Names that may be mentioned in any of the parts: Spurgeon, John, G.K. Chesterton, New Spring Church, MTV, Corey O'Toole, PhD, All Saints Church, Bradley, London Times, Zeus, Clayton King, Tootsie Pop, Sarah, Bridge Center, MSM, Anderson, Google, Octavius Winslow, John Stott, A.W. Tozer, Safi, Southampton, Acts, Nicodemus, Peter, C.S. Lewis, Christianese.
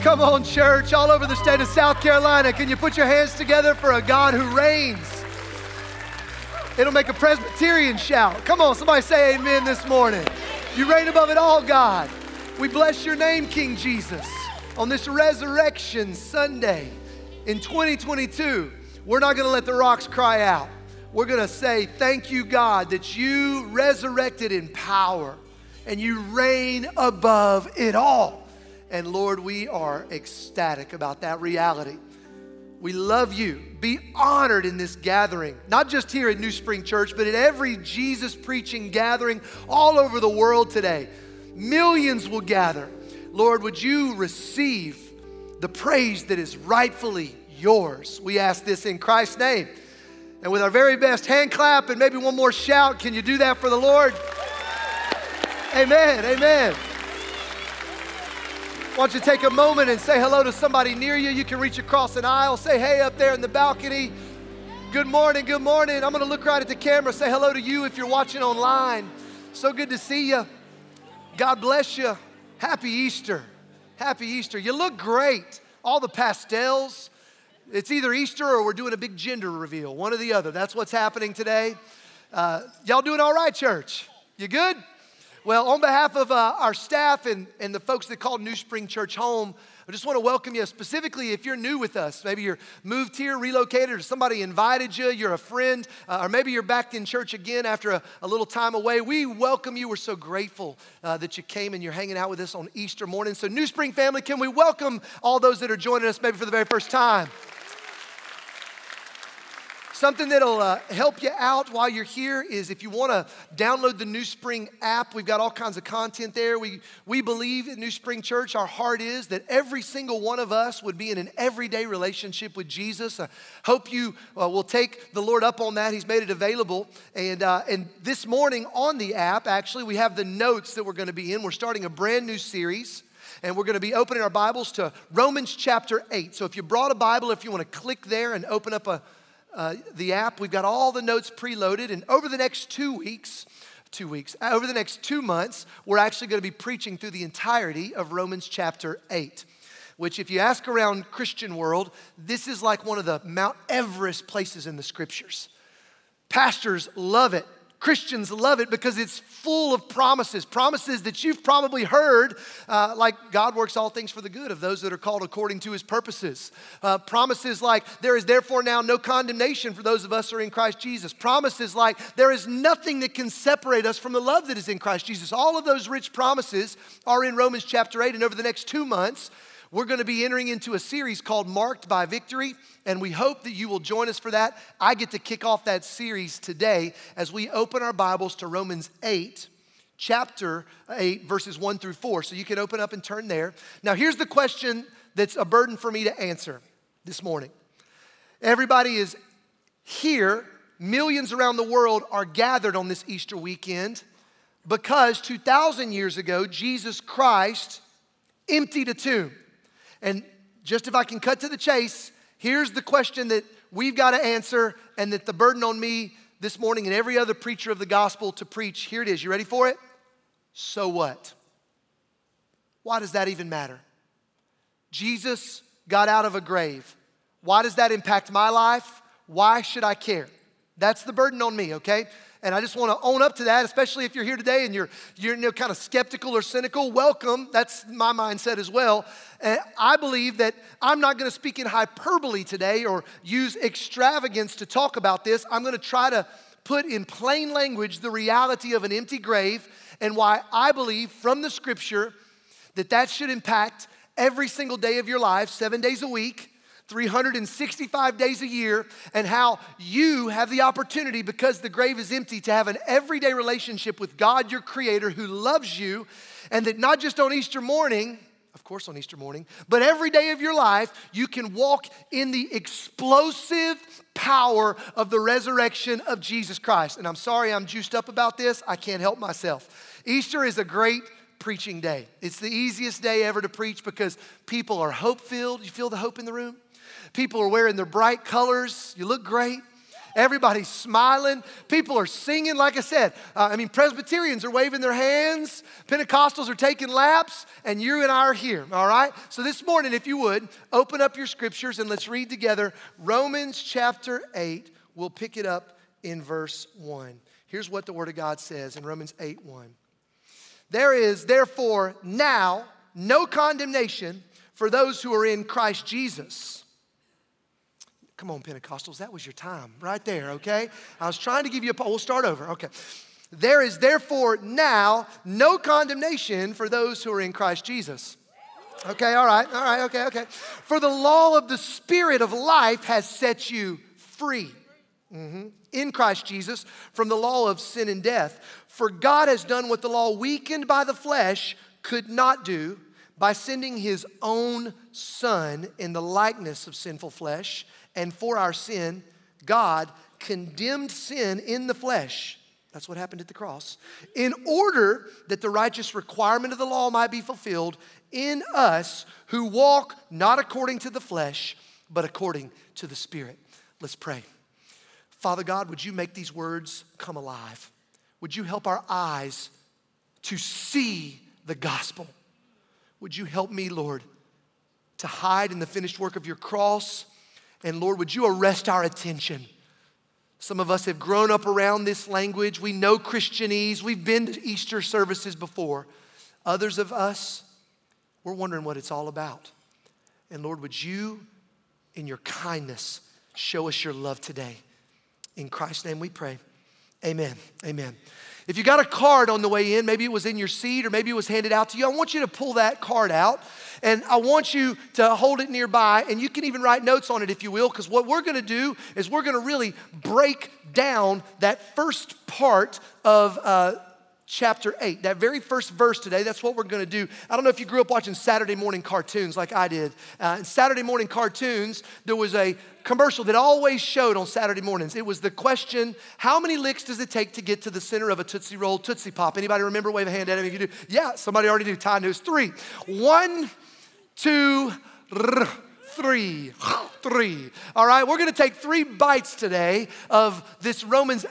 Come on, church, all over the state of South Carolina. Can you put your hands together for a God who reigns? It'll make a Presbyterian shout. Come on, somebody say amen this morning. You reign above it all, God. We bless your name, King Jesus. On this Resurrection Sunday in 2022, we're not going to let the rocks cry out. We're going to say, thank you, God, that you resurrected in power and you reign above it all. And Lord, we are ecstatic about that reality. We love you. Be honored in this gathering, not just here at New Spring Church, but at every Jesus preaching gathering all over the world today. Millions will gather. Lord, would you receive the praise that is rightfully yours? We ask this in Christ's name. And with our very best hand clap and maybe one more shout, can you do that for the Lord? Amen, amen. Why don't you take a moment and say hello to somebody near you. You can reach across an aisle. Say, hey, up there in the balcony. Good morning, good morning. I'm going to look right at the camera. Say hello to you if you're watching online. So good to see you. God bless you. Happy Easter. Happy Easter. You look great. All the pastels. It's either Easter or we're doing a big gender reveal. One or the other. That's what's happening today. Y'all doing all right, church? You good? Well, on behalf of our staff and the folks that call New Spring Church home, I just want to welcome you, specifically if you're new with us. Maybe you're moved here, relocated, or somebody invited you, you're a friend, or maybe you're back in church again after a little time away. We welcome you. We're so grateful that you came and you're hanging out with us on Easter morning. So New Spring family, can we welcome all those that are joining us maybe for the very first time? Something that'll help you out while you're here is if you want to download the New Spring app. We've got all kinds of content there. We believe at New Spring Church, our heart is that every single one of us would be in an everyday relationship with Jesus. I hope you will take the Lord up on that. He's made it available. And this morning on the app, actually, we have the notes that we're going to be in. We're starting a brand new series. And we're going to be opening our Bibles to Romans chapter 8. So if you brought a Bible, if you want to click there and open up the app, we've got all the notes preloaded, and over the next 2 weeks, over the next 2 months, we're actually going to be preaching through the entirety of Romans chapter 8, which if you ask around Christian world, this is like one of the Mount Everest places in the scriptures. Pastors love it. Christians love it because it's full of promises, promises that you've probably heard, like God works all things for the good of those that are called according to his purposes. Promises like there is therefore now no condemnation for those of us who are in Christ Jesus. Promises like there is nothing that can separate us from the love that is in Christ Jesus. All of those rich promises are in Romans chapter 8, and over the next 2 months, we're going to be entering into a series called Marked by Victory, and we hope that you will join us for that. I get to kick off that series today as we open our Bibles to Romans 8, chapter 8, verses 1 through 4. So you can open up and turn there. Now, here's the question that's a burden for me to answer this morning. Everybody is here. Millions around the world are gathered on this Easter weekend because 2,000 years ago, Jesus Christ emptied a tomb. And just if I can cut to the chase, here's the question that we've got to answer and that the burden on me this morning and every other preacher of the gospel to preach. Here it is. You ready for it? So what? Why does that even matter? Jesus got out of a grave. Why does that impact my life? Why should I care? That's the burden on me, okay? And I just want to own up to that, especially if you're here today and you're kind of skeptical or cynical. Welcome. That's my mindset as well. And I believe that I'm not going to speak in hyperbole today or use extravagance to talk about this. I'm going to try to put in plain language the reality of an empty grave and why I believe from the scripture that that should impact every single day of your life, 7 days a week, 365 days a year, and how you have the opportunity, because the grave is empty, to have an everyday relationship with God, your creator, who loves you, and that not just on Easter morning, of course on Easter morning, but every day of your life, you can walk in the explosive power of the resurrection of Jesus Christ. And I'm sorry I'm juiced up about this. I can't help myself. Easter is a great preaching day. It's the easiest day ever to preach because people are hope-filled. You feel the hope in the room? People are wearing their bright colors. You look great. Everybody's smiling. People are singing, like I said. Presbyterians are waving their hands. Pentecostals are taking laps. And you and I are here, all right? So this morning, if you would, open up your scriptures and let's read together Romans chapter 8. We'll pick it up in verse 1. Here's what the Word of God says in Romans 8:1. There is therefore now no condemnation for those who are in Christ Jesus. Come on, Pentecostals, that was your time right there, okay? I was trying to give you a, we'll start over, okay. There is therefore now no condemnation for those who are in Christ Jesus. Okay, all right, okay. For the law of the Spirit of life has set you free. In Christ Jesus from the law of sin and death. For God has done what the law weakened by the flesh could not do by sending his own son in the likeness of sinful flesh. And for our sin, God condemned sin in the flesh. That's what happened at the cross. In order that the righteous requirement of the law might be fulfilled in us who walk not according to the flesh, but according to the Spirit. Let's pray. Father God, would you make these words come alive? Would you help our eyes to see the gospel? Would you help me, Lord, to hide in the finished work of your cross? And Lord, would you arrest our attention? Some of us have grown up around this language. We know Christianese. We've been to Easter services before. Others of us, we're wondering what it's all about. And Lord, would you, in your kindness, show us your love today? In Christ's name we pray, amen, amen. If you got a card on the way in, maybe it was in your seat or maybe it was handed out to you, I want you to pull that card out and I want you to hold it nearby and you can even write notes on it if you will, because what we're gonna do is we're gonna really break down that first part of chapter 8, that very first verse today, that's what we're gonna do. I don't know if you grew up watching Saturday morning cartoons like I did. In Saturday morning cartoons, there was a commercial that always showed on Saturday mornings. It was the question, how many licks does it take to get to the center of a Tootsie Roll Tootsie Pop? Anybody remember? Wave a hand at him if you do. Yeah, somebody already do. Time knows three. 1, 2, 3. All right, we're gonna take 3 bites today of this Romans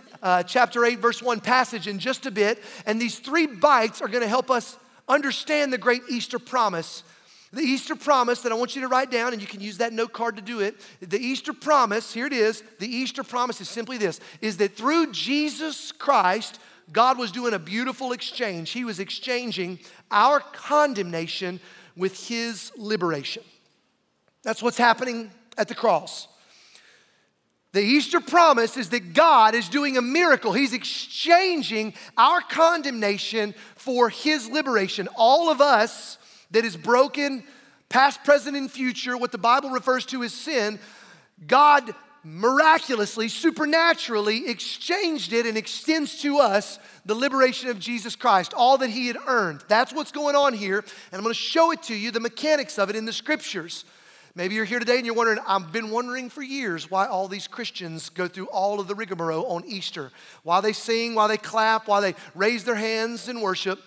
chapter 8, verse 1 passage in just a bit. And these 3 bites are gonna help us understand the great Easter promise. The Easter promise that I want you to write down, and you can use that note card to do it. The Easter promise, here it is. The Easter promise is simply this, is that through Jesus Christ, God was doing a beautiful exchange. He was exchanging our condemnation with his liberation. That's what's happening at the cross. The Easter promise is that God is doing a miracle. He's exchanging our condemnation for his liberation. All of us that is broken, past, present, and future, what the Bible refers to as sin, God miraculously, supernaturally exchanged it and extends to us the liberation of Jesus Christ, all that he had earned. That's what's going on here, and I'm going to show it to you, the mechanics of it in the scriptures. Maybe you're here today and you're wondering, I've been wondering for years why all these Christians go through all of the rigmarole on Easter. Why they sing, why they clap, why they raise their hands in worship.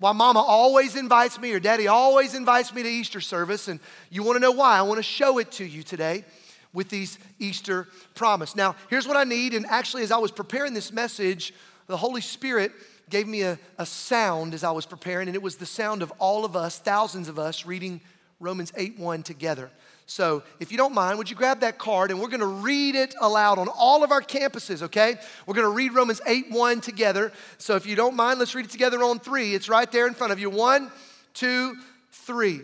Why mama always invites me or daddy always invites me to Easter service. And you want to know why. I want to show it to you today with these Easter promise. Now, here's what I need. And actually, as I was preparing this message, the Holy Spirit gave me a sound as I was preparing. And it was the sound of all of us, thousands of us, reading Romans 8:1 together. So if you don't mind, would you grab that card and we're gonna read it aloud on all of our campuses, okay? We're gonna read Romans 8:1 together. So if you don't mind, let's read it together on 3. It's right there in front of you. 1, 2, 3.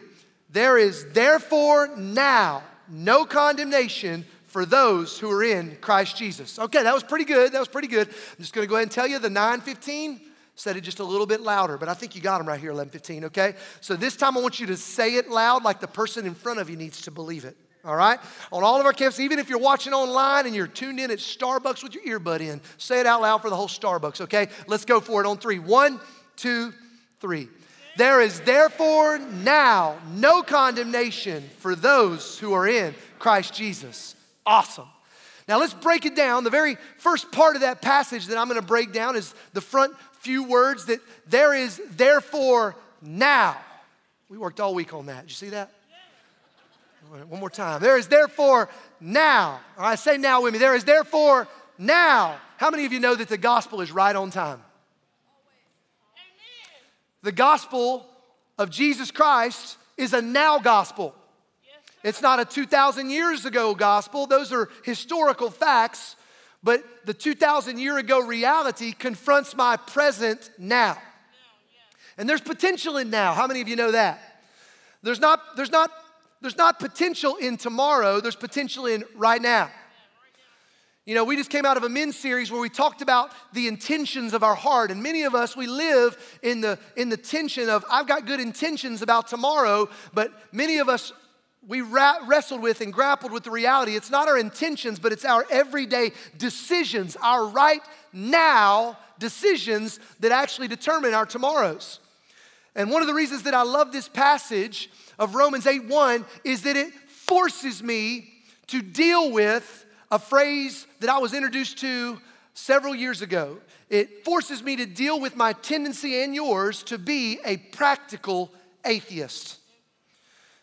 There is therefore now no condemnation for those who are in Christ Jesus. Okay, that was pretty good, that was pretty good. I'm just gonna go ahead and tell you the 9:15. Said it just a little bit louder, but I think you got them right here, 11:15, okay? So this time I want you to say it loud like the person in front of you needs to believe it, all right? On all of our campuses, even if you're watching online and you're tuned in at Starbucks with your earbud in, say it out loud for the whole Starbucks, okay? Let's go for it on 3. 1, 2, 3. There is therefore now no condemnation for those who are in Christ Jesus. Awesome. Now let's break it down. The very first part of that passage that I'm gonna break down is the front few words that there is therefore now. We worked all week on that. Did you see that? Yeah. All right, one more time. There is therefore now. All right, say now with me. There is therefore now. How many of you know that the gospel is right on time? The gospel of Jesus Christ is a now gospel. It's not a 2,000 years ago gospel. Those are historical facts. But the 2,000 year ago reality confronts my present now. And there's potential in now. How many of you know that? There's not potential in tomorrow. There's potential in right now. You know, we just came out of a men's series where we talked about the intentions of our heart. And many of us, we live in the tension of, I've got good intentions about tomorrow. But many of us, we wrestled with and grappled with the reality. It's not our intentions, but it's our everyday decisions, our right now decisions that actually determine our tomorrows. And one of the reasons that I love this passage of Romans 8:1 is that it forces me to deal with a phrase that I was introduced to several years ago. It forces me to deal with my tendency and yours to be a practical atheist.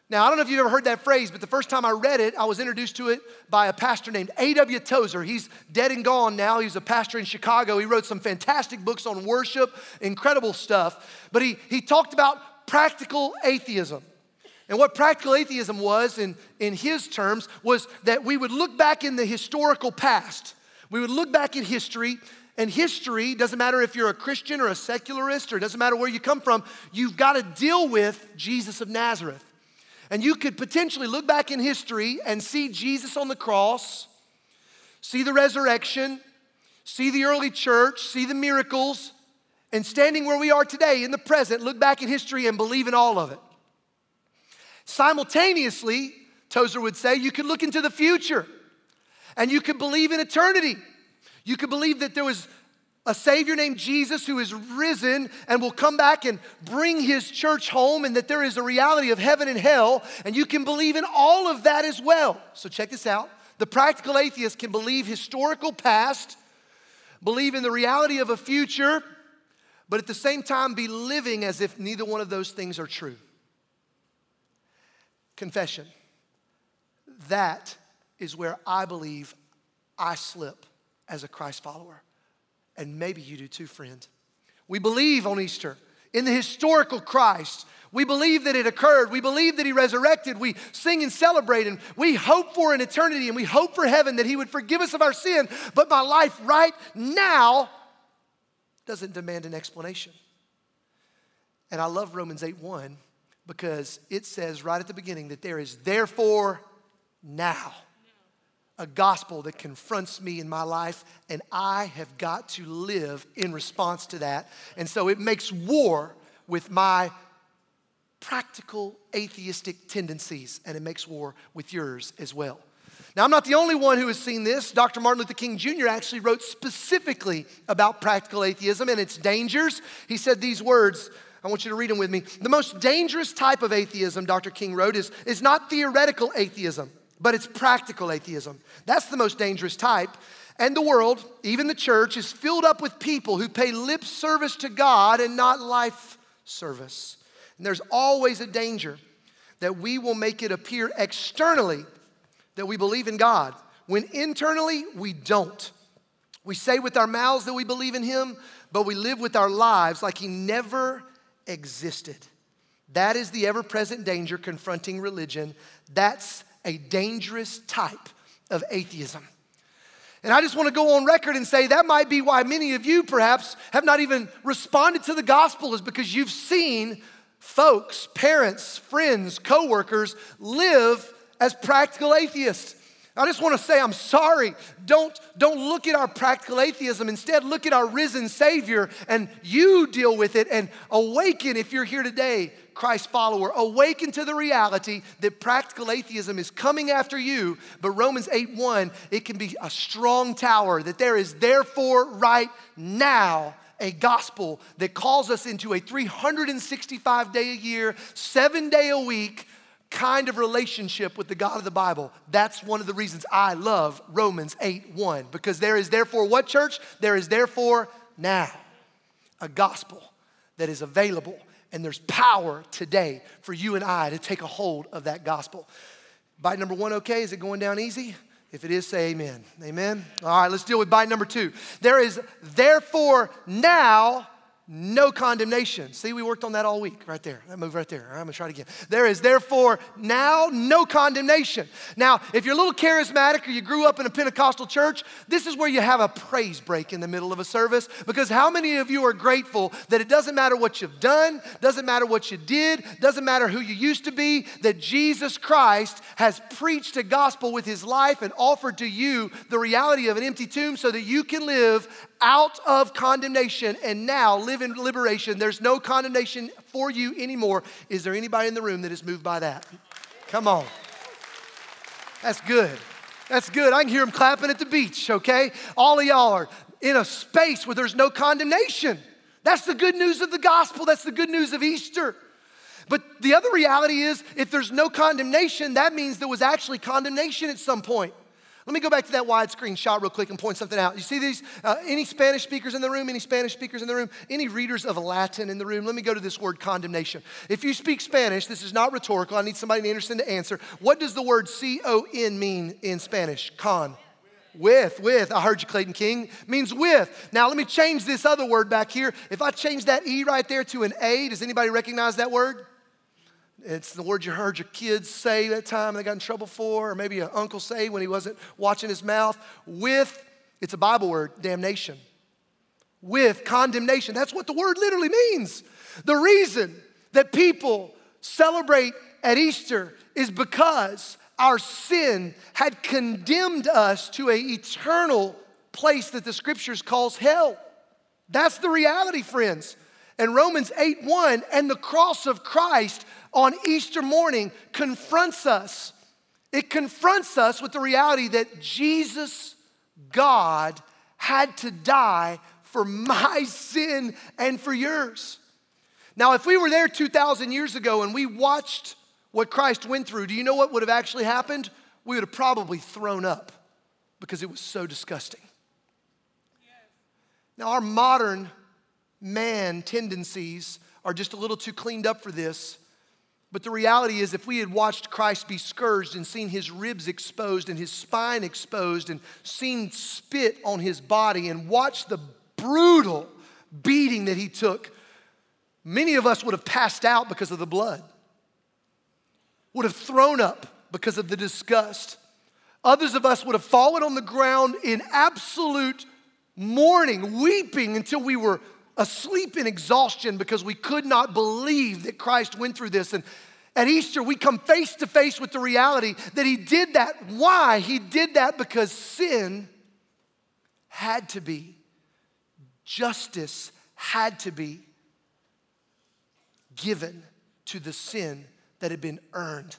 Now, I don't know if you've ever heard that phrase, but the first time I read it, I was introduced to it by a pastor named A.W. Tozer. He's dead and gone now. He's a pastor in Chicago. He wrote some fantastic books on worship, incredible stuff. But he talked about practical atheism. And what practical atheism was, in his terms, was that we would look back in the historical past. We would look back at history. And history, doesn't matter if you're a Christian or a secularist, or it doesn't matter where you come from, you've got to deal with Jesus of Nazareth. And you could potentially look back in history and see Jesus on the cross, see the resurrection, see the early church, see the miracles, and standing where we are today in the present, look back in history and believe in all of it. Simultaneously, Tozer would say, you could look into the future and you could believe in eternity. You could believe that there was a Savior named Jesus who is risen and will come back and bring his church home, and that there is a reality of heaven and hell, and you can believe in all of that as well. So check this out. The practical atheist can believe historical past, believe in the reality of a future, but at the same time be living as if neither one of those things are true. Confession. That is where I believe I slip as a Christ follower. And maybe you do too, friend. We believe on Easter in the historical Christ. We believe that it occurred. We believe that he resurrected. We sing and celebrate, and we hope for an eternity, and we hope for heaven, that he would forgive us of our sin. But my life right now doesn't demand an explanation. And I love Romans 8:1 because it says right at the beginning that there is therefore now a gospel that confronts me in my life, and I have got to live in response to that. And so it makes war with my practical atheistic tendencies, and it makes war with yours as well. Now, I'm not the only one who has seen this. Dr. Martin Luther King Jr. actually wrote specifically about practical atheism and its dangers. He said these words. I want you to read them with me. The most dangerous type of atheism, Dr. King wrote, is not theoretical atheism, but it's practical atheism. That's the most dangerous type. And the world, even the church, is filled up with people who pay lip service to God and not life service. And there's always a danger that we will make it appear externally that we believe in God, when internally we don't. We say with our mouths that we believe in him, but we live with our lives like he never existed. That is the ever-present danger confronting religion. That's a dangerous type of atheism. And I just want to go on record and say that might be why many of you perhaps have not even responded to the gospel, is because you've seen folks, parents, friends, coworkers live as practical atheists. I just want to say I'm sorry. Don't look at our practical atheism. Instead, look at our risen Savior, and you deal with it and awaken, if you're here today, Christ follower. Awaken to the reality that practical atheism is coming after you, but Romans 8:1, it can be a strong tower, that there is therefore right now a gospel that calls us into a 365-day-a-year, 7-day-a-week kind of relationship with the God of the Bible. That's one of the reasons I love Romans 8:1, because there is therefore what, church? There is therefore now a gospel that is available, and there's power today for you and I to take a hold of that gospel. Bite number one, okay? Is it going down easy? If it is, say amen. Amen? All right, let's deal with bite number two. There is therefore now no condemnation. See, we worked on that all week right there. That move right there. All right, I'm going to try it again. There is therefore now no condemnation. Now, if you're a little charismatic or you grew up in a Pentecostal church, this is where you have a praise break in the middle of a service, because how many of you are grateful that it doesn't matter what you've done, doesn't matter what you did, doesn't matter who you used to be, that Jesus Christ has preached a gospel with his life and offered to you the reality of an empty tomb so that you can live out of condemnation and now live in liberation. There's no condemnation for you anymore. Is there anybody in the room that is moved by that? Come on. That's good. That's good. I can hear them clapping at the beach, okay? All of y'all are in a space where there's no condemnation. That's the good news of the gospel. That's the good news of Easter. But the other reality is, if there's no condemnation, that means there was actually condemnation at some point. Let me go back to that widescreen shot real quick and point something out. You see these? Any Spanish speakers in the room? Any Spanish speakers in the room? Any readers of Latin in the room? Let me go to this word condemnation. If you speak Spanish, this is not rhetorical. I need somebody in Anderson to answer. What does the word C-O-N mean in Spanish? Con. With. I heard you, Clayton King. Means with. Now, let me change this other word back here. If I change that E right there to an A, does anybody recognize that word? It's the word you heard your kids say that time they got in trouble for, or maybe your uncle say when he wasn't watching his mouth. With, it's a Bible word, damnation. With condemnation. That's what the word literally means. The reason that people celebrate at Easter is because our sin had condemned us to an eternal place that the scriptures calls hell. That's the reality, friends. And Romans 8:1 and the cross of Christ on Easter morning confronts us. It confronts us with the reality that Jesus, God, had to die for my sin and for yours. Now, if we were there 2,000 years ago and we watched what Christ went through, do you know what would have actually happened? We would have probably thrown up because it was so disgusting. Yes. Now, our modern man tendencies are just a little too cleaned up for this. But the reality is, if we had watched Christ be scourged and seen his ribs exposed and his spine exposed and seen spit on his body and watched the brutal beating that he took, many of us would have passed out because of the blood, would have thrown up because of the disgust. Others of us would have fallen on the ground in absolute mourning, weeping until we were asleep in exhaustion because we could not believe that Christ went through this. And at Easter, we come face to face with the reality that he did that. Why? He did that because sin had to be. Justice had to be given to the sin that had been earned.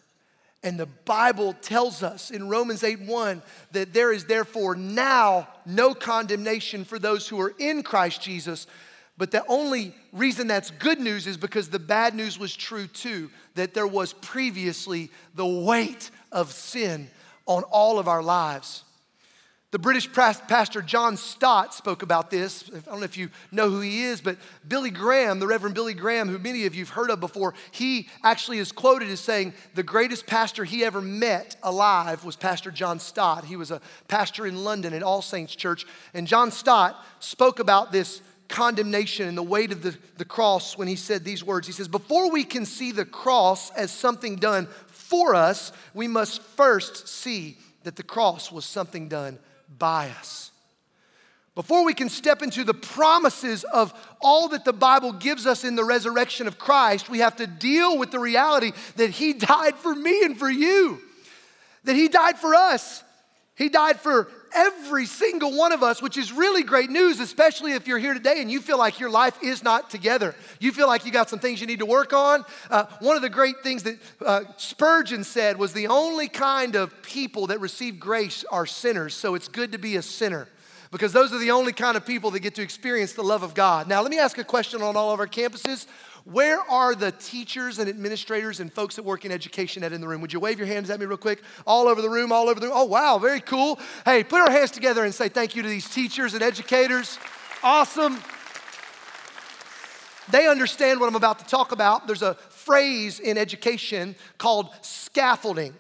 And the Bible tells us in Romans 8:1 that there is therefore now no condemnation for those who are in Christ Jesus. But the only reason that's good news is because the bad news was true too, that there was previously the weight of sin on all of our lives. The British pastor John Stott spoke about this. I don't know if you know who he is, but Billy Graham, the Reverend Billy Graham, who many of you have heard of before, he actually is quoted as saying the greatest pastor he ever met alive was Pastor John Stott. He was a pastor in London at All Saints Church. And John Stott spoke about this condemnation and the weight of the cross when he said these words. He says, before we can see the cross as something done for us, we must first see that the cross was something done by us. Before we can step into the promises of all that the Bible gives us in the resurrection of Christ, we have to deal with the reality that he died for me and for you, that he died for us. He died for every single one of us, which is really great news, especially if you're here today and you feel like your life is not together. You feel like you got some things you need to work on. One of the great things that Spurgeon said was the only kind of people that receive grace are sinners, so it's good to be a sinner because those are the only kind of people that get to experience the love of God. Now, let me ask a question on all of our campuses. Where are the teachers and administrators and folks that work in education at in the room? Would you wave your hands at me real quick? All over the room, all over the room. Oh, wow, very cool. Hey, put our hands together and say thank you to these teachers and educators. Awesome. They understand what I'm about to talk about. There's a phrase in education called scaffolding.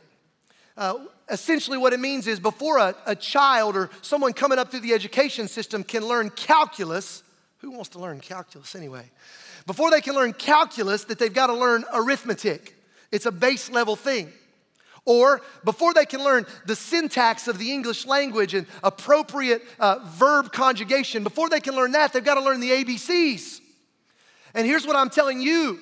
Essentially what it means is before a child or someone coming up through the education system can learn calculus, who wants to learn calculus anyway? Before they can learn calculus, that they've got to learn arithmetic. It's a base level thing. Or before they can learn the syntax of the English language and appropriate verb conjugation, before they can learn that, they've got to learn the ABCs. And here's what I'm telling you,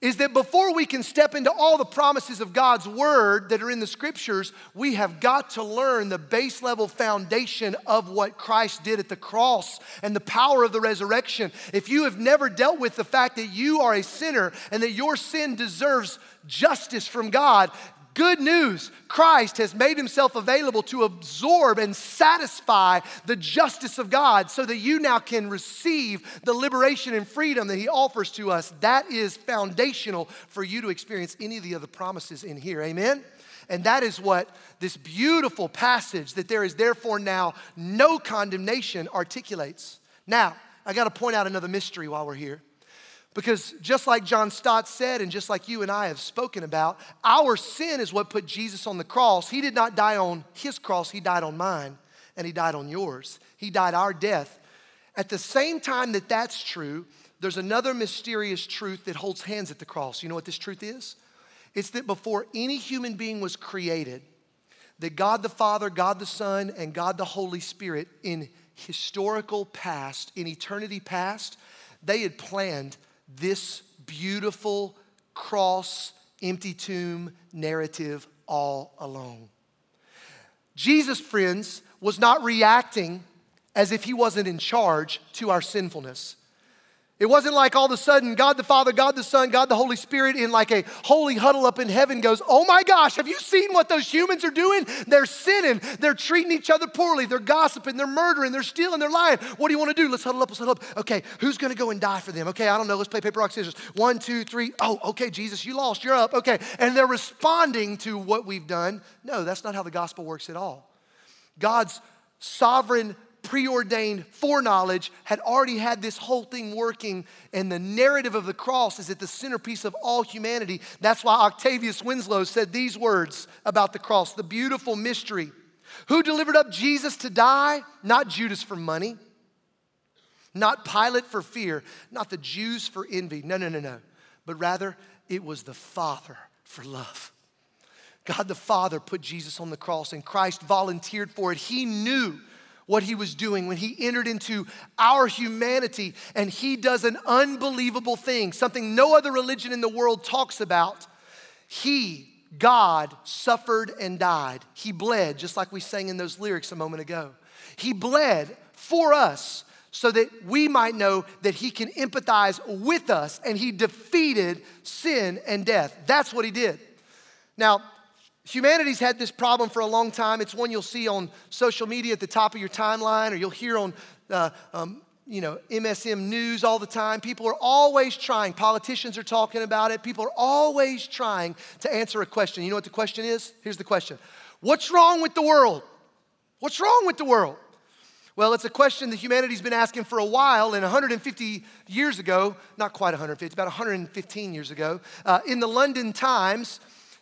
is that before we can step into all the promises of God's word that are in the scriptures, we have got to learn the base level foundation of what Christ did at the cross and the power of the resurrection. If you have never dealt with the fact that you are a sinner and that your sin deserves justice from God, good news, Christ has made himself available to absorb and satisfy the justice of God so that you now can receive the liberation and freedom that he offers to us. That is foundational for you to experience any of the other promises in here, amen? And that is what this beautiful passage, that there is therefore now no condemnation, articulates. Now, I gotta point out another mystery while we're here. Because just like John Stott said, and just like you and I have spoken about, our sin is what put Jesus on the cross. He did not die on his cross, he died on mine, and he died on yours. He died our death. At the same time that that's true, there's another mysterious truth that holds hands at the cross. You know what this truth is? It's that before any human being was created, that God the Father, God the Son, and God the Holy Spirit in historical past, in eternity past, they had planned this beautiful cross, empty tomb narrative all along. Jesus, friends, was not reacting as if he wasn't in charge to our sinfulness. It wasn't like all of a sudden God the Father, God the Son, God the Holy Spirit in like a holy huddle up in heaven goes, oh my gosh, have you seen what those humans are doing? They're sinning, they're treating each other poorly, they're gossiping, they're murdering, they're stealing, they're lying. What do you want to do? Let's huddle up, let's huddle up. Okay, who's going to go and die for them? Okay, I don't know, let's play paper, rock, scissors. 1, 2, 3. Oh, okay, Jesus, you lost, you're up, okay. And they're responding to what we've done. No, that's not how the gospel works at all. God's sovereign, preordained foreknowledge had already had this whole thing working, and the narrative of the cross is at the centerpiece of all humanity. That's why Octavius Winslow said these words about the cross, the beautiful mystery. Who delivered up Jesus to die? Not Judas for money, not Pilate for fear, not the Jews for envy. No. But rather, it was the Father for love. God the Father put Jesus on the cross, and Christ volunteered for it. He knew what he was doing when he entered into our humanity, and he does an unbelievable thing, something no other religion in the world talks about. He, God, suffered and died. He bled, just like we sang in those lyrics a moment ago. He bled for us so that we might know that he can empathize with us, and he defeated sin and death. That's what he did. Now, humanity's had this problem for a long time. It's one you'll see on social media at the top of your timeline, or you'll hear on MSM News all the time. People are always trying. Politicians are talking about it. People are always trying to answer a question. You know what the question is? Here's the question. What's wrong with the world? What's wrong with the world? Well, it's a question that humanity's been asking for a while, and 150 years ago, not quite 150, about 115 years ago, in the London Times,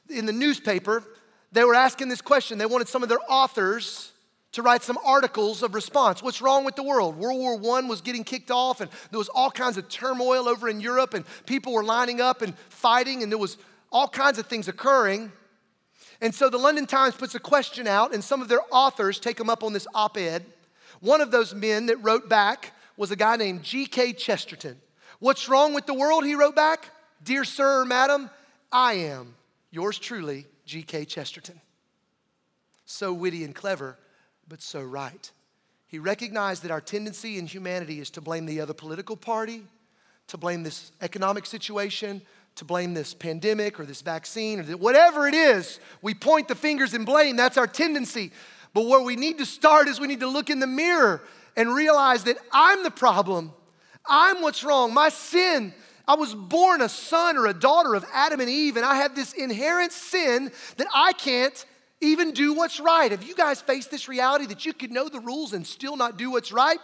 in the newspaper, they were asking this question. They wanted some of their authors to write some articles of response. What's wrong with the world? World War I was getting kicked off, and there was all kinds of turmoil over in Europe, and people were lining up and fighting, and there was all kinds of things occurring. And so the London Times puts a question out, and some of their authors take them up on this op-ed. One of those men that wrote back was a guy named G.K. Chesterton. What's wrong with the world, he wrote back? Dear sir or madam, I am. Yours truly, G.K. Chesterton. So witty and clever, but so right. He recognized that our tendency in humanity is to blame the other political party, to blame this economic situation, to blame this pandemic or this vaccine, or whatever it is, we point the fingers and blame. That's our tendency. But where we need to start is we need to look in the mirror and realize that I'm the problem. I'm what's wrong. My sin. I was born a son or a daughter of Adam and Eve, and I have this inherent sin that I can't even do what's right. Have you guys faced this reality that you could know the rules and still not do what's right?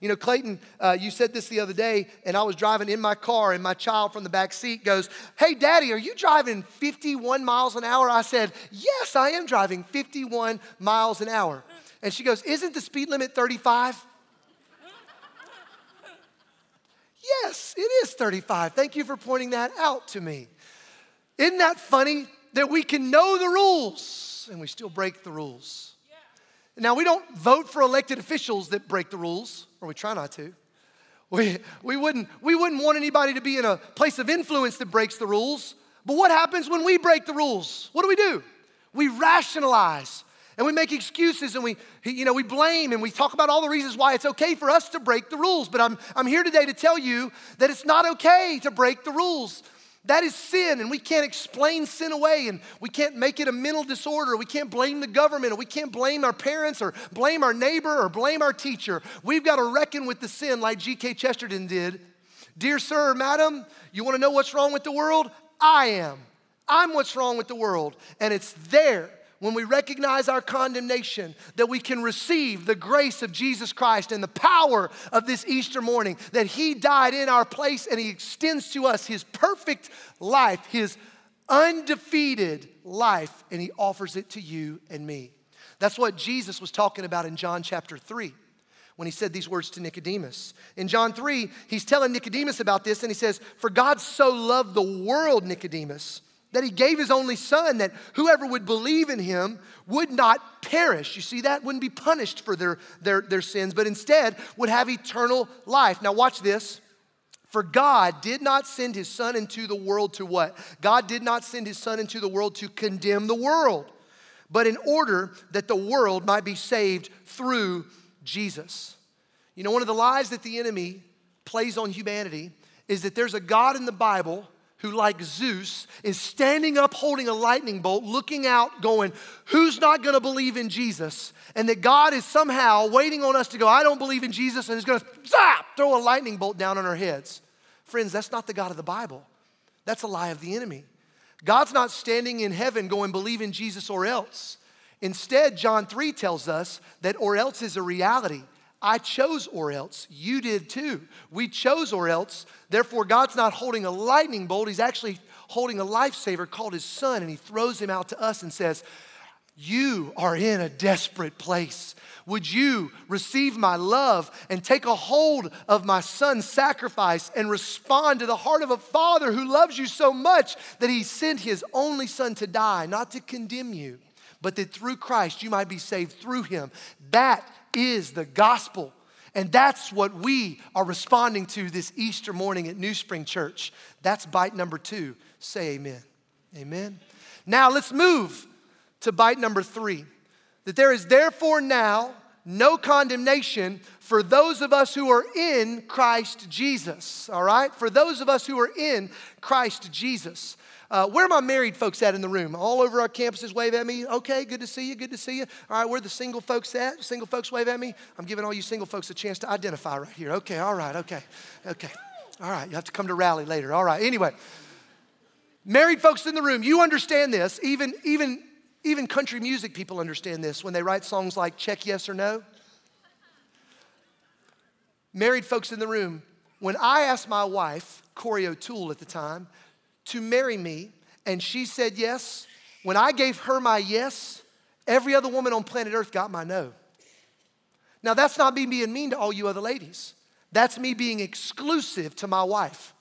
You know, Clayton, you said this the other day, and I was driving in my car, and my child from the back seat goes, "Hey, Daddy, are you driving 51 miles an hour? I said, "Yes, I am driving 51 miles an hour. And she goes, "Isn't the speed limit 35? Yes, it is 35. Thank you for pointing that out to me. Isn't that funny that we can know the rules and we still break the rules? Yeah. Now, we don't vote for elected officials that break the rules, or we try not to. We wouldn't want anybody to be in a place of influence that breaks the rules. But what happens when we break the rules? What do? We rationalize. And we make excuses, and we blame, and we talk about all the reasons why it's okay for us to break the rules. But I'm here today to tell you that it's not okay to break the rules. That is sin, and we can't explain sin away, and we can't make it a mental disorder. We can't blame the government, or we can't blame our parents, or blame our neighbor, or blame our teacher. We've got to reckon with the sin like G.K. Chesterton did. Dear sir or madam, you want to know what's wrong with the world? I am. I'm what's wrong with the world, and it's there. When we recognize our condemnation, that we can receive the grace of Jesus Christ and the power of this Easter morning, that he died in our place and he extends to us his perfect life, his undefeated life, and he offers it to you and me. That's what Jesus was talking about in John chapter 3 when he said these words to Nicodemus. In John 3, he's telling Nicodemus about this, and he says, "For God so loved the world, Nicodemus, that he gave his only son, that whoever would believe in him would not perish." You see that? Wouldn't be punished for their sins, but instead would have eternal life. Now watch this. "For God did not send his son into the world to" what? God did not send his son into the world to condemn the world, but in order that the world might be saved through Jesus. You know, one of the lies that the enemy plays on humanity is that there's a God in the Bible who, like Zeus, is standing up holding a lightning bolt, looking out, going, "Who's not gonna believe in Jesus?" And that God is somehow waiting on us to go, "I don't believe in Jesus," and is gonna zap, throw a lightning bolt down on our heads. Friends, that's not the God of the Bible. That's a lie of the enemy. God's not standing in heaven going, "Believe in Jesus or else." Instead, John 3 tells us that or else is a reality. I chose or else, you did too. We chose or else, therefore God's not holding a lightning bolt, he's actually holding a lifesaver called his son, and he throws him out to us and says, "You are in a desperate place. Would you receive my love and take a hold of my son's sacrifice and respond to the heart of a father who loves you so much that he sent his only son to die, not to condemn you, but that through Christ you might be saved through him." That is the gospel. And that's what we are responding to this Easter morning at New Spring Church. That's bite number 2. Say amen. Amen. Now let's move to bite number 3. That there is therefore now no condemnation for those of us who are in Christ Jesus. All right? For those of us who are in Christ Jesus. Where are my married folks at in the room? All over our campuses, wave at me. Okay, good to see you, good to see you. All right, where are the single folks at? Single folks, wave at me. I'm giving all you single folks a chance to identify right here. Okay, all right, okay. All right, you'll have to come to rally later. All right, anyway. Married folks in the room, you understand this. Even country music people understand this when they write songs like "Check Yes or No." Married folks in the room, when I asked my wife, Corey O'Toole at the time, to marry me, and she said yes, when I gave her my yes, every other woman on planet Earth got my no. Now that's not me being mean to all you other ladies. That's me being exclusive to my wife.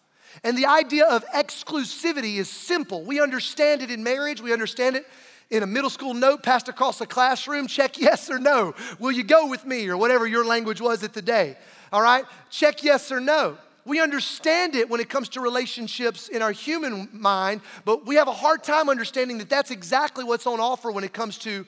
And the idea of exclusivity is simple. We understand it in marriage, we understand it in a middle school note passed across a classroom, check yes or no. Will you go with me? Or whatever your language was at the day, all right? Check yes or no. We understand it when it comes to relationships in our human mind, but we have a hard time understanding that that's exactly what's on offer when it comes to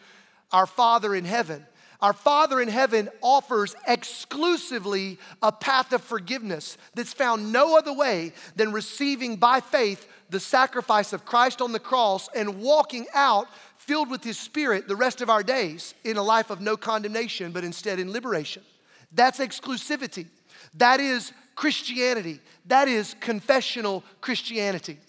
our Father in heaven. Our Father in heaven offers exclusively a path of forgiveness that's found no other way than receiving by faith the sacrifice of Christ on the cross and walking out filled with his Spirit the rest of our days in a life of no condemnation, but instead in liberation. That's exclusivity. That is Christianity. That is confessional Christianity.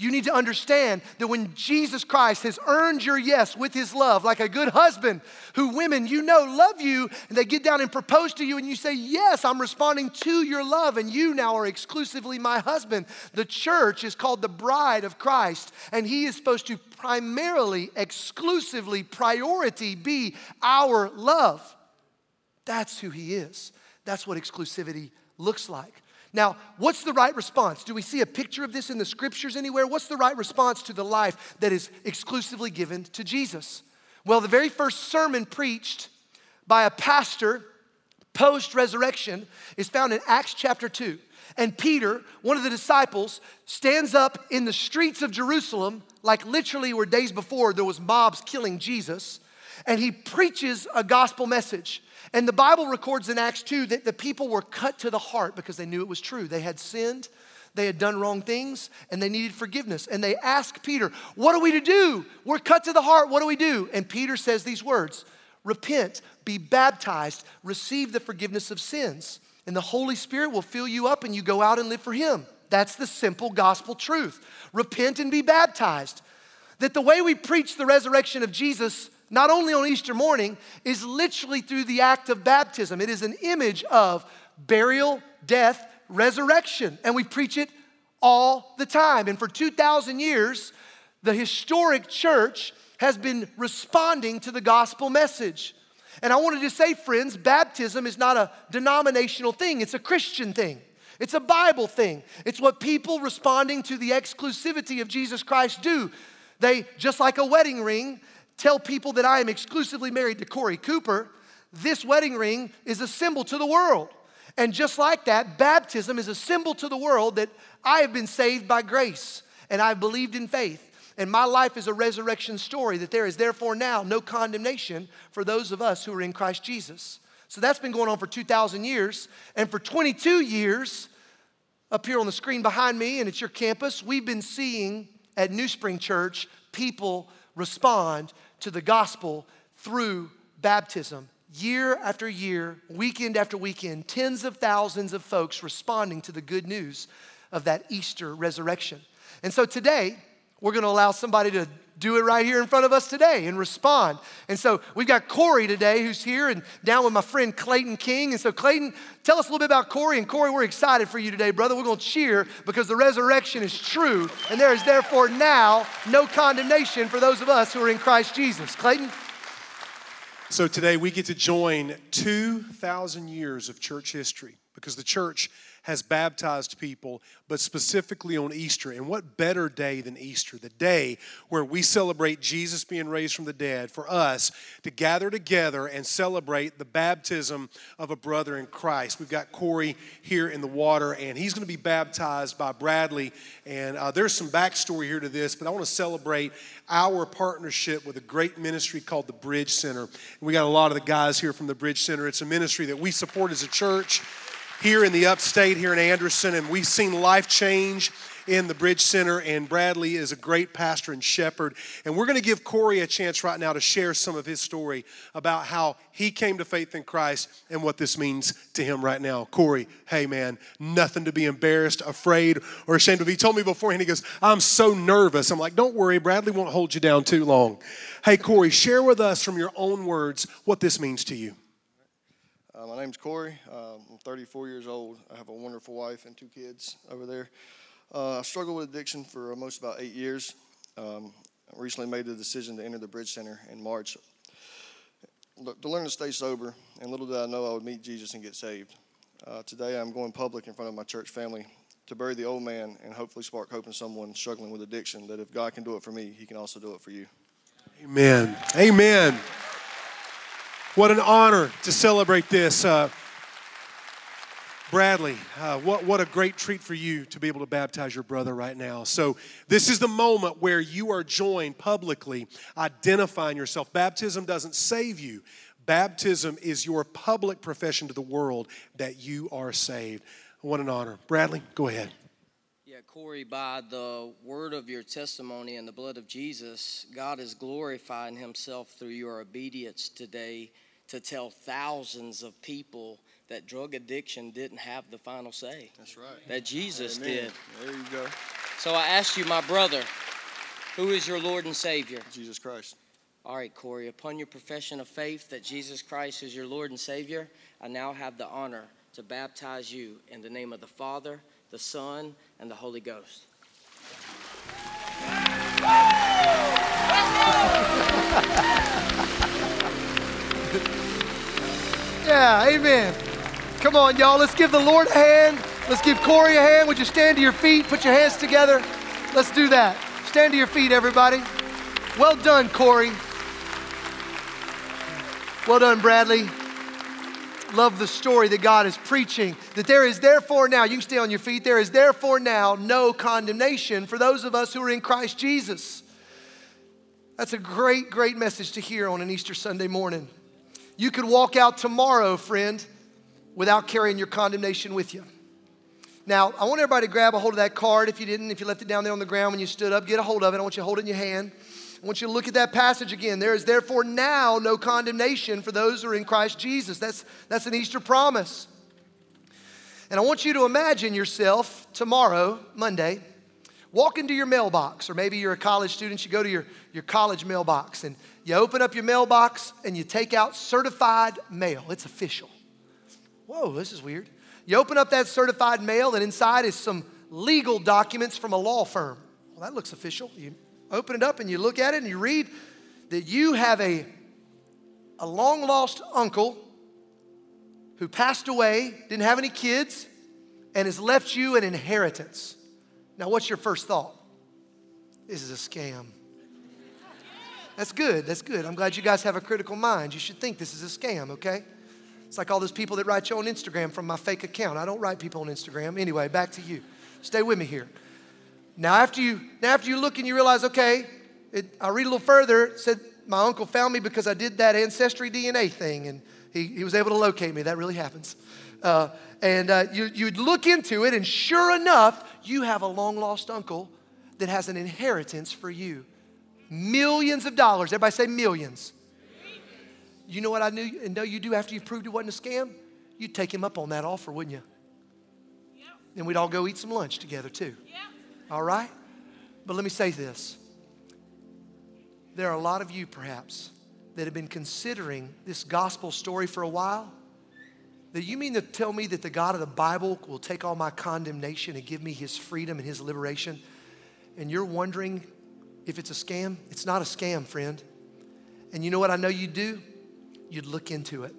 You need to understand that when Jesus Christ has earned your yes with his love, like a good husband who women you know love you, and they get down and propose to you and you say, yes, I'm responding to your love and you now are exclusively my husband. The church is called the bride of Christ, and he is supposed to primarily, exclusively, priority be our love. That's who he is. That's what exclusivity looks like. Now, what's the right response? Do we see a picture of this in the scriptures anywhere? What's the right response to the life that is exclusively given to Jesus? Well, the very first sermon preached by a pastor post-resurrection is found in Acts chapter 2. And Peter, one of the disciples, stands up in the streets of Jerusalem, like literally where days before there was mobs killing Jesus, and he preaches a gospel message. And the Bible records in Acts 2 that the people were cut to the heart because they knew it was true. They had sinned, they had done wrong things, and they needed forgiveness. And they asked Peter, what are we to do? We're cut to the heart, what do we do? And Peter says these words, repent, be baptized, receive the forgiveness of sins, and the Holy Spirit will fill you up and you go out and live for him. That's the simple gospel truth. Repent and be baptized. That the way we preach the resurrection of Jesus, not only on Easter morning, is literally through the act of baptism. It is an image of burial, death, resurrection. And we preach it all the time. And for 2,000 years, the historic church has been responding to the gospel message. And I wanted to say, friends, baptism is not a denominational thing. It's a Christian thing. It's a Bible thing. It's what people responding to the exclusivity of Jesus Christ do. They, just like a wedding ring, tell people that I am exclusively married to Corey Cooper. This wedding ring is a symbol to the world. And just like that, baptism is a symbol to the world that I have been saved by grace and I've believed in faith. And my life is a resurrection story, that there is therefore now no condemnation for those of us who are in Christ Jesus. So that's been going on for 2,000 years. And for 22 years, up here on the screen behind me and at your campus, we've been seeing at New Spring Church people respond to the gospel through baptism. Year after year, weekend after weekend, tens of thousands of folks responding to the good news of that Easter resurrection. And so today, we're going to allow somebody to do it right here in front of us today and respond. And so we've got Corey today who's here and down with my friend Clayton King. And so Clayton, tell us a little bit about Corey. And Corey, we're excited for you today, brother. We're going to cheer because the resurrection is true. And there is therefore now no condemnation for those of us who are in Christ Jesus. Clayton? So today we get to join 2,000 years of church history because the church has baptized people, but specifically on Easter. And what better day than Easter, the day where we celebrate Jesus being raised from the dead, for us to gather together and celebrate the baptism of a brother in Christ. We've got Corey here in the water, and he's going to be baptized by Bradley. And there's some backstory here to this, but I want to celebrate our partnership with a great ministry called the Bridge Center. And we got a lot of the guys here from the Bridge Center. It's a ministry that we support as a church here in the upstate, here in Anderson, and we've seen life change in the Bridge Center, and Bradley is a great pastor and shepherd. And we're going to give Corey a chance right now to share some of his story about how he came to faith in Christ and what this means to him right now. Corey, hey, man, nothing to be embarrassed, afraid, or ashamed of. He told me beforehand, he goes, I'm so nervous. I'm like, don't worry, Bradley won't hold you down too long. Hey, Corey, share with us from your own words what this means to you. My name's Corey. I'm 34 years old. I have a wonderful wife and two kids over there. I struggled with addiction for most about 8 years. I recently made the decision to enter the Bridge Center in March to learn to stay sober, and little did I know I would meet Jesus and get saved. Today I'm going public in front of my church family to bury the old man and hopefully spark hope in someone struggling with addiction that if God can do it for me, he can also do it for you. Amen. Amen. What an honor to celebrate this. Bradley, what a great treat for you to be able to baptize your brother right now. So this is the moment where you are joined publicly, identifying yourself. Baptism doesn't save you. Baptism is your public profession to the world that you are saved. What an honor. Bradley, go ahead. Yeah, Corey, by the word of your testimony and the blood of Jesus, God is glorifying himself through your obedience today to tell thousands of people that drug addiction didn't have the final say. That's right. That Jesus Amen. Did. There you go. So I asked you, my brother, who is your Lord and Savior? Jesus Christ. All right, Corey, upon your profession of faith that Jesus Christ is your Lord and Savior, I now have the honor to baptize you in the name of the Father, the Son, and the Holy Ghost. Yeah, amen. Come on, y'all. Let's give the Lord a hand. Let's give Corey a hand. Would you stand to your feet? Put your hands together. Let's do that. Stand to your feet, everybody. Well done, Corey. Well done, Bradley. Love the story that God is preaching, that there is therefore now, you can stay on your feet, there is therefore now no condemnation for those of us who are in Christ Jesus. That's a great, great message to hear on an Easter Sunday morning. You could walk out tomorrow, friend, without carrying your condemnation with you. Now, I want everybody to grab a hold of that card. If you didn't, if you left it down there on the ground when you stood up, get a hold of it. I want you to hold it in your hand. I want you to look at that passage again. There is therefore now no condemnation for those who are in Christ Jesus. That's an Easter promise. And I want you to imagine yourself tomorrow, Monday, walk into your mailbox, or maybe you're a college student, you go to your college mailbox, and you open up your mailbox and you take out certified mail. It's official. Whoa, this is weird. You open up that certified mail, and inside is some legal documents from a law firm. Well, that looks official. You open it up and you look at it and you read that you have a long-lost uncle who passed away, didn't have any kids, and has left you an inheritance. Now, what's your first thought? This is a scam. That's good. That's good. I'm glad you guys have a critical mind. You should think this is a scam, okay? It's like all those people that write you on Instagram from my fake account. I don't write people on Instagram. Anyway, back to you. Stay with me here. Now after you look and you realize, okay, I read a little further. It said, my uncle found me because I did that Ancestry DNA thing, and he was able to locate me. That really happens. You'd look into it, and sure enough, you have a long-lost uncle that has an inheritance for you. Millions of dollars. Everybody say millions. Millions. You know what I knew and know you do after you proved it wasn't a scam? You'd take him up on that offer, wouldn't you? Yeah. And we'd all go eat some lunch together, too. Yeah. All right? But let me say this. There are a lot of you, perhaps, that have been considering this gospel story for a while. That you mean to tell me that the God of the Bible will take all my condemnation and give me his freedom and his liberation? And you're wondering if it's a scam? It's not a scam, friend. And you know what I know you do? You'd look into it.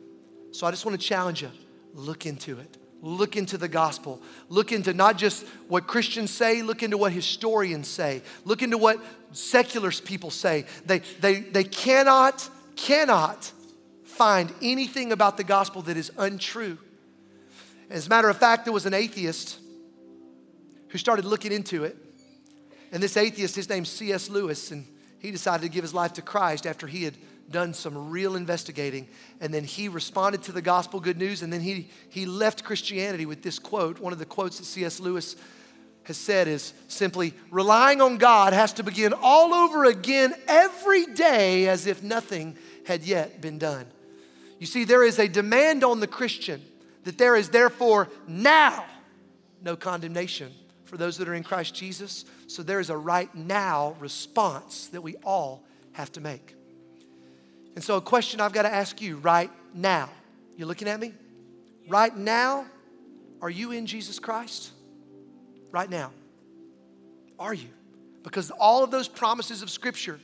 So I just want to challenge you. Look into it. Look into the gospel. Look into not just what Christians say, look into what historians say. Look into what secular people say. They cannot find anything about the gospel that is untrue. As a matter of fact, there was an atheist who started looking into it. And this atheist, his name's C.S. Lewis, and he decided to give his life to Christ after he had done some real investigating, and then he responded to the gospel good news, and then he left Christianity with this quote. One of the quotes that C.S. Lewis has said is simply, relying on God has to begin all over again every day as if nothing had yet been done. You see, there is a demand on the Christian that there is therefore now no condemnation for those that are in Christ Jesus. So there is a right now response that we all have to make. And so a question I've got to ask you right now. You looking at me? Right now, are you in Jesus Christ? Right now. Are you? Because all of those promises of Scripture,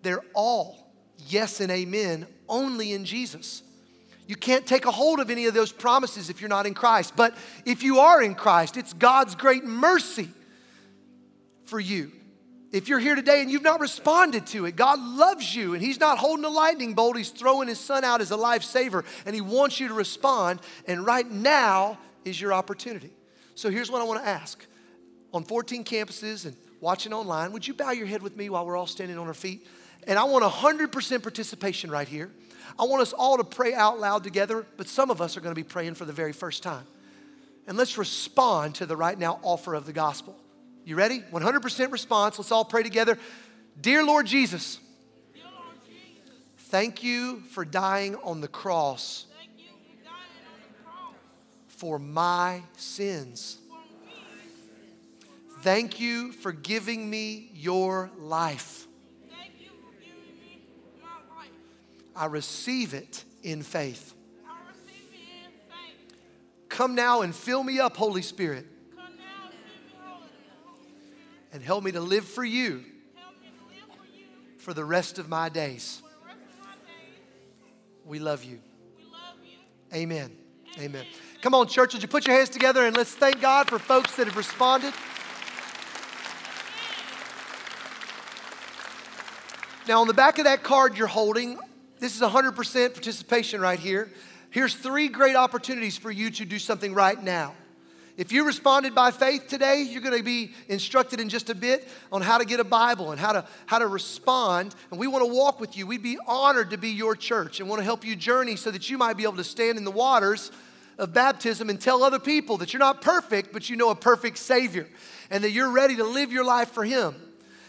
they're all yes and amen only in Jesus. You can't take a hold of any of those promises if you're not in Christ. But if you are in Christ, it's God's great mercy for you. If you're here today and you've not responded to it, God loves you, and he's not holding a lightning bolt. He's throwing his son out as a lifesaver, and he wants you to respond, and right now is your opportunity. So here's what I want to ask. On 14 campuses and watching online, would you bow your head with me while we're all standing on our feet? And I want 100% participation right here. I want us all to pray out loud together, but some of us are going to be praying for the very first time. And let's respond to the right now offer of the gospel. You ready? 100% response. Let's all pray together. Dear Lord Jesus, thank you for dying on the cross for my sins. Thank you for giving me your life. Thank you for giving me my life. I receive it in faith. I receive it in faith. Come now and fill me up, Holy Spirit. Come now and fill me up, Holy Spirit. And help me to live for you. Help me to live for you. For the rest of my days. For the rest of my days. We love you. We love you. Amen. Amen. Amen. Come on, church, would you put your hands together and let's thank God for folks that have responded. Now, on the back of that card you're holding, this is 100% participation right here. Here's 3 great opportunities for you to do something right now. If you responded by faith today, you're going to be instructed in just a bit on how to get a Bible and how to respond. And we want to walk with you. We'd be honored to be your church and want to help you journey so that you might be able to stand in the waters of baptism and tell other people that you're not perfect, but you know a perfect Savior and that you're ready to live your life for Him.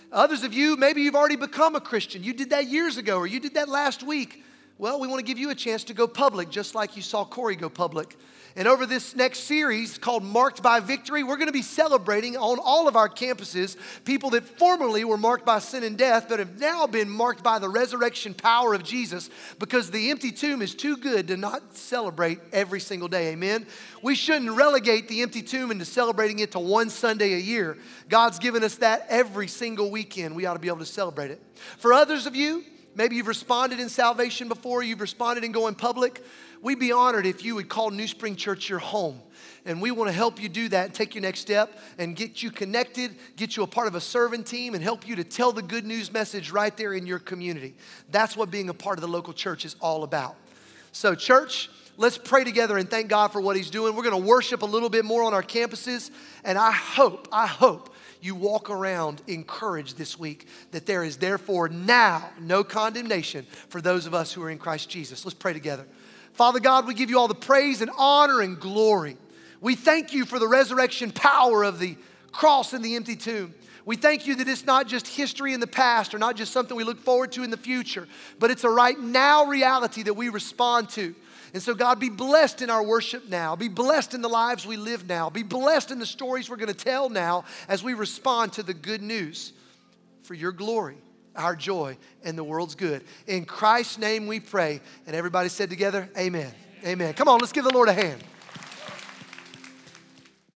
Others of you, maybe you've already become a Christian. You did that years ago or you did that last week. Well, we want to give you a chance to go public just like you saw Corey go public. And over this next series called Marked by Victory, we're going to be celebrating on all of our campuses people that formerly were marked by sin and death but have now been marked by the resurrection power of Jesus, because the empty tomb is too good to not celebrate every single day, amen? We shouldn't relegate the empty tomb into celebrating it to one Sunday a year. God's given us that every single weekend. We ought to be able to celebrate it. For others of you, maybe you've responded in salvation before, you've responded in going public. We'd be honored if you would call New Spring Church your home. And we want to help you do that and take your next step and get you connected, get you a part of a serving team, and help you to tell the good news message right there in your community. That's what being a part of the local church is all about. So, church, let's pray together and thank God for what He's doing. We're going to worship a little bit more on our campuses. And I hope you walk around encouraged this week that there is therefore now no condemnation for those of us who are in Christ Jesus. Let's pray together. Father God, we give you all the praise and honor and glory. We thank you for the resurrection power of the cross and the empty tomb. We thank you that it's not just history in the past or not just something we look forward to in the future, but it's a right now reality that we respond to. And so, God, be blessed in our worship now. Be blessed in the lives we live now. Be blessed in the stories we're going to tell now as we respond to the good news for your glory, our joy, and the world's good. In Christ's name we pray. And everybody said together, amen. Amen. Come on, let's give the Lord a hand.